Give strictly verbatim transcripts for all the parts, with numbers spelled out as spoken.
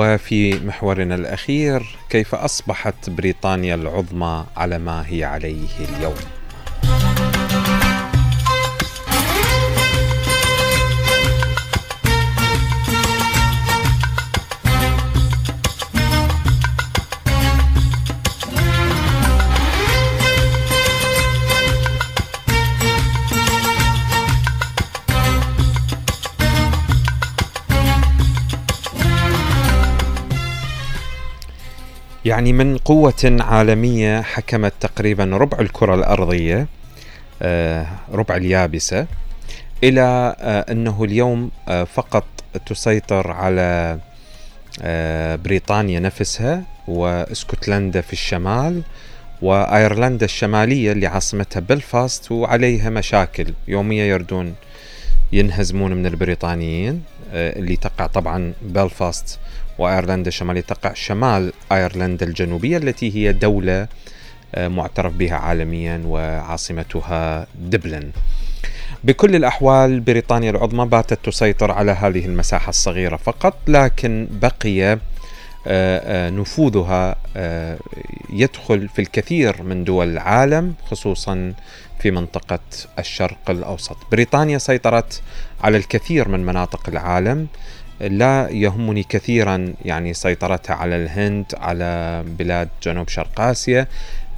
وفي محورنا الأخير، كيف أصبحت بريطانيا العظمى على ما هي عليه اليوم؟ يعني من قوة عالمية حكمت تقريبا ربع الكرة الأرضية، ربع اليابسة، إلى أنه اليوم فقط تسيطر على بريطانيا نفسها واسكتلندا في الشمال وأيرلندا الشمالية اللي عاصمتها بلفاست وعليها مشاكل يومية، يردون ينهزمون من البريطانيين اللي تقع طبعا بلفاست وأيرلندا الشمالية تقع شمال أيرلندا الجنوبية التي هي دولة معترف بها عالميا وعاصمتها دبلن. بكل الأحوال بريطانيا العظمى باتت تسيطر على هذه المساحة الصغيرة فقط، لكن بقي نفوذها يدخل في الكثير من دول العالم خصوصا في منطقة الشرق الأوسط. بريطانيا سيطرت على الكثير من مناطق العالم، لا يهمني كثيرا يعني سيطرتها على الهند، على بلاد جنوب شرق آسيا،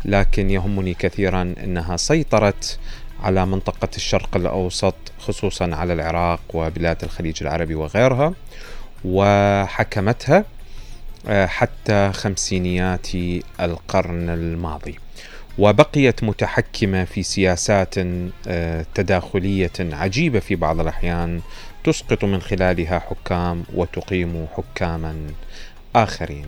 لكن يهمني كثيرا أنها سيطرت على منطقة الشرق الأوسط خصوصا على العراق وبلاد الخليج العربي وغيرها، وحكمتها حتى خمسينيات القرن الماضي، وبقيت متحكمة في سياسات تداخلية عجيبة في بعض الأحيان تسقط من خلالها حكام وتقيم حكاما آخرين.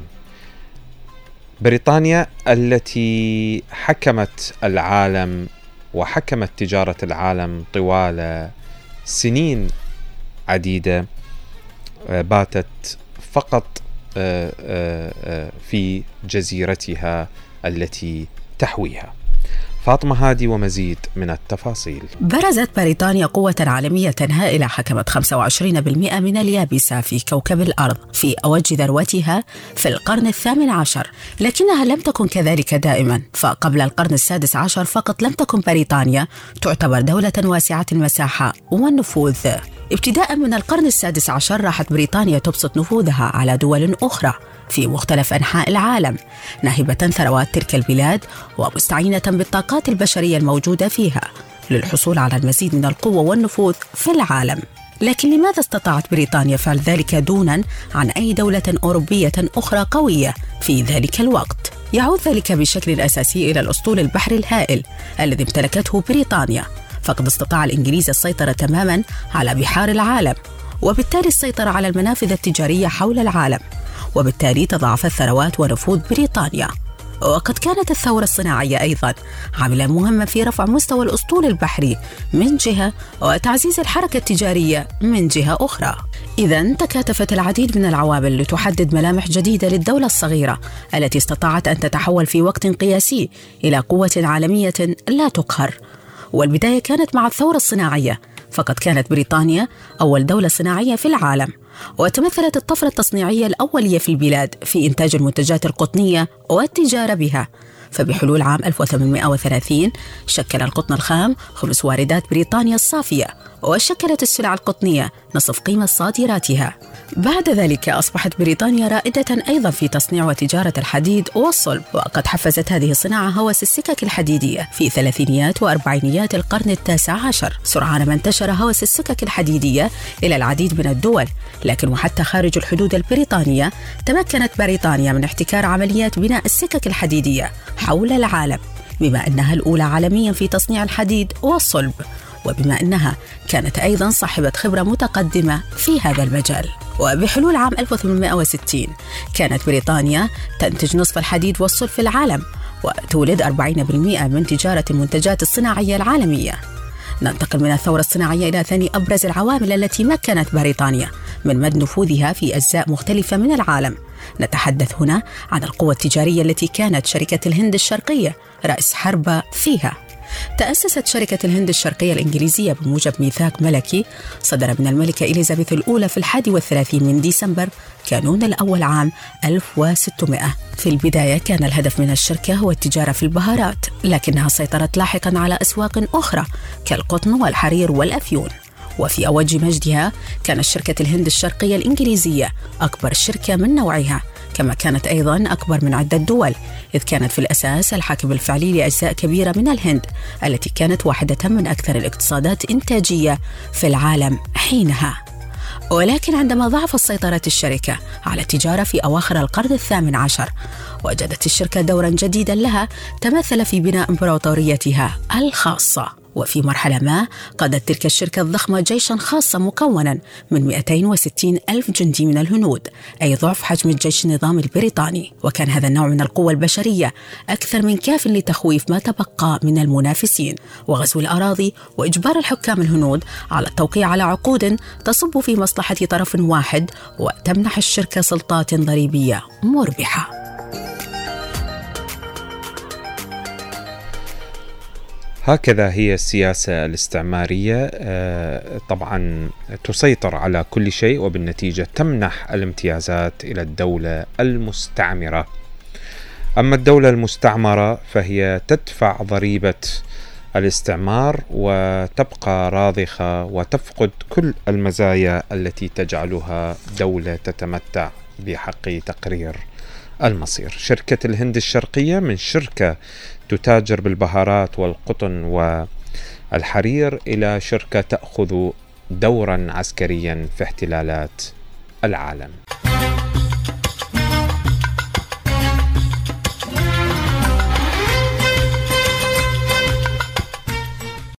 بريطانيا التي حكمت العالم وحكمت تجارة العالم طوال سنين عديدة باتت فقط في جزيرتها التي تحويها. فاطمة هادي ومزيد من التفاصيل. برزت بريطانيا قوة عالمية هائلة، حكمت خمسة وعشرين بالمئة من اليابسة في كوكب الأرض في أوج ذروتها في القرن الثامن عشر، لكنها لم تكن كذلك دائما، فقبل القرن السادس عشر فقط لم تكن بريطانيا تعتبر دولة واسعة المساحة والنفوذ. ابتداء من القرن السادس عشر راحت بريطانيا تبسط نفوذها على دول أخرى في مختلف أنحاء العالم، ناهبة ثروات تلك البلاد ومستعينة بالطاقات البشرية الموجودة فيها للحصول على المزيد من القوة والنفوذ في العالم. لكن لماذا استطاعت بريطانيا فعل ذلك دونا عن أي دولة أوروبية أخرى قوية في ذلك الوقت؟ يعود ذلك بشكل أساسي إلى الأسطول البحري الهائل الذي امتلكته بريطانيا، فقد استطاع الإنجليز السيطرة تماما على بحار العالم، وبالتالي السيطرة على المنافذ التجارية حول العالم، وبالتالي تضاعفت ثروات ونفوذ بريطانيا. وقد كانت الثورة الصناعية أيضا عاملا مهما في رفع مستوى الأسطول البحري من جهة وتعزيز الحركة التجارية من جهة أخرى. إذن تكاتفت العديد من العوامل لتحدد ملامح جديدة للدولة الصغيرة التي استطاعت أن تتحول في وقت قياسي إلى قوة عالمية لا تقهر. والبداية كانت مع الثورة الصناعية، فقد كانت بريطانيا أول دولة صناعية في العالم، وتمثلت الطفرة التصنيعية الأولية في البلاد في إنتاج المنتجات القطنية والتجارة بها. فبحلول عام ألف وثمانمائة وثلاثين شكل القطن الخام خمس واردات بريطانيا الصافية، وشكلت السلع القطنية نصف قيمة صادراتها. بعد ذلك أصبحت بريطانيا رائدة أيضا في تصنيع وتجارة الحديد والصلب، وقد حفزت هذه الصناعة هوس السكك الحديدية في ثلاثينيات وأربعينيات القرن التاسع عشر. سرعان ما انتشر هوس السكك الحديدية إلى العديد من الدول، لكن وحتى خارج الحدود البريطانية تمكنت بريطانيا من احتكار عمليات بناء السكك الحديدية حول العالم، بما أنها الأولى عالميا في تصنيع الحديد والصلب، وبما أنها كانت أيضا صاحبة خبرة متقدمة في هذا المجال. وبحلول عام ألف وثمانمائة وستين كانت بريطانيا تنتج نصف الحديد والصلب في العالم، وتولد أربعين بالمئة من تجارة المنتجات الصناعية العالمية. ننتقل من الثورة الصناعية إلى ثاني أبرز العوامل التي مكنت بريطانيا من مد نفوذها في أجزاء مختلفة من العالم. نتحدث هنا عن القوة التجارية التي كانت شركة الهند الشرقية رأس حربة فيها. تأسست شركة الهند الشرقية الإنجليزية بموجب ميثاق ملكي صدر من الملكة إليزابيث الأولى في الحادي والثلاثين من ديسمبر كانون الأول عام ألف وستمائة. في البداية كان الهدف من الشركة هو التجارة في البهارات، لكنها سيطرت لاحقاً على أسواق أخرى كالقطن والحرير والأفيون. وفي أوج مجدها كانت شركة الهند الشرقية الإنجليزية أكبر شركة من نوعها، كما كانت أيضاً أكبر من عدة دول، إذ كانت في الأساس الحاكم الفعلي لأجزاء كبيرة من الهند التي كانت واحدة من أكثر الاقتصادات إنتاجية في العالم حينها. ولكن عندما ضعفت سيطرة الشركة على التجارة في أواخر القرن الثامن عشر، وجدت الشركة دوراً جديداً لها تمثل في بناء إمبراطوريتها الخاصة. وفي مرحلة ما قادت تلك الشركة الضخمة جيشاً خاصاً مكوناً من مئتين وستين ألف جندي من الهنود، أي ضعف حجم الجيش النظام البريطاني. وكان هذا النوع من القوة البشرية أكثر من كاف لتخويف ما تبقى من المنافسين، وغزو الأراضي وإجبار الحكام الهنود على التوقيع على عقود تصب في مصلحة طرف واحد وتمنح الشركة سلطات ضريبية مربحة. هكذا هي السياسة الاستعمارية، طبعا تسيطر على كل شيء وبالنتيجة تمنح الامتيازات إلى الدولة المستعمرة. أما الدولة المستعمرة فهي تدفع ضريبة الاستعمار وتبقى راضخة وتفقد كل المزايا التي تجعلها دولة تتمتع بحق تقرير المصير. شركة الهند الشرقية من شركة تتاجر بالبهارات والقطن والحرير إلى شركة تأخذ دورا عسكريا في احتلالات العالم.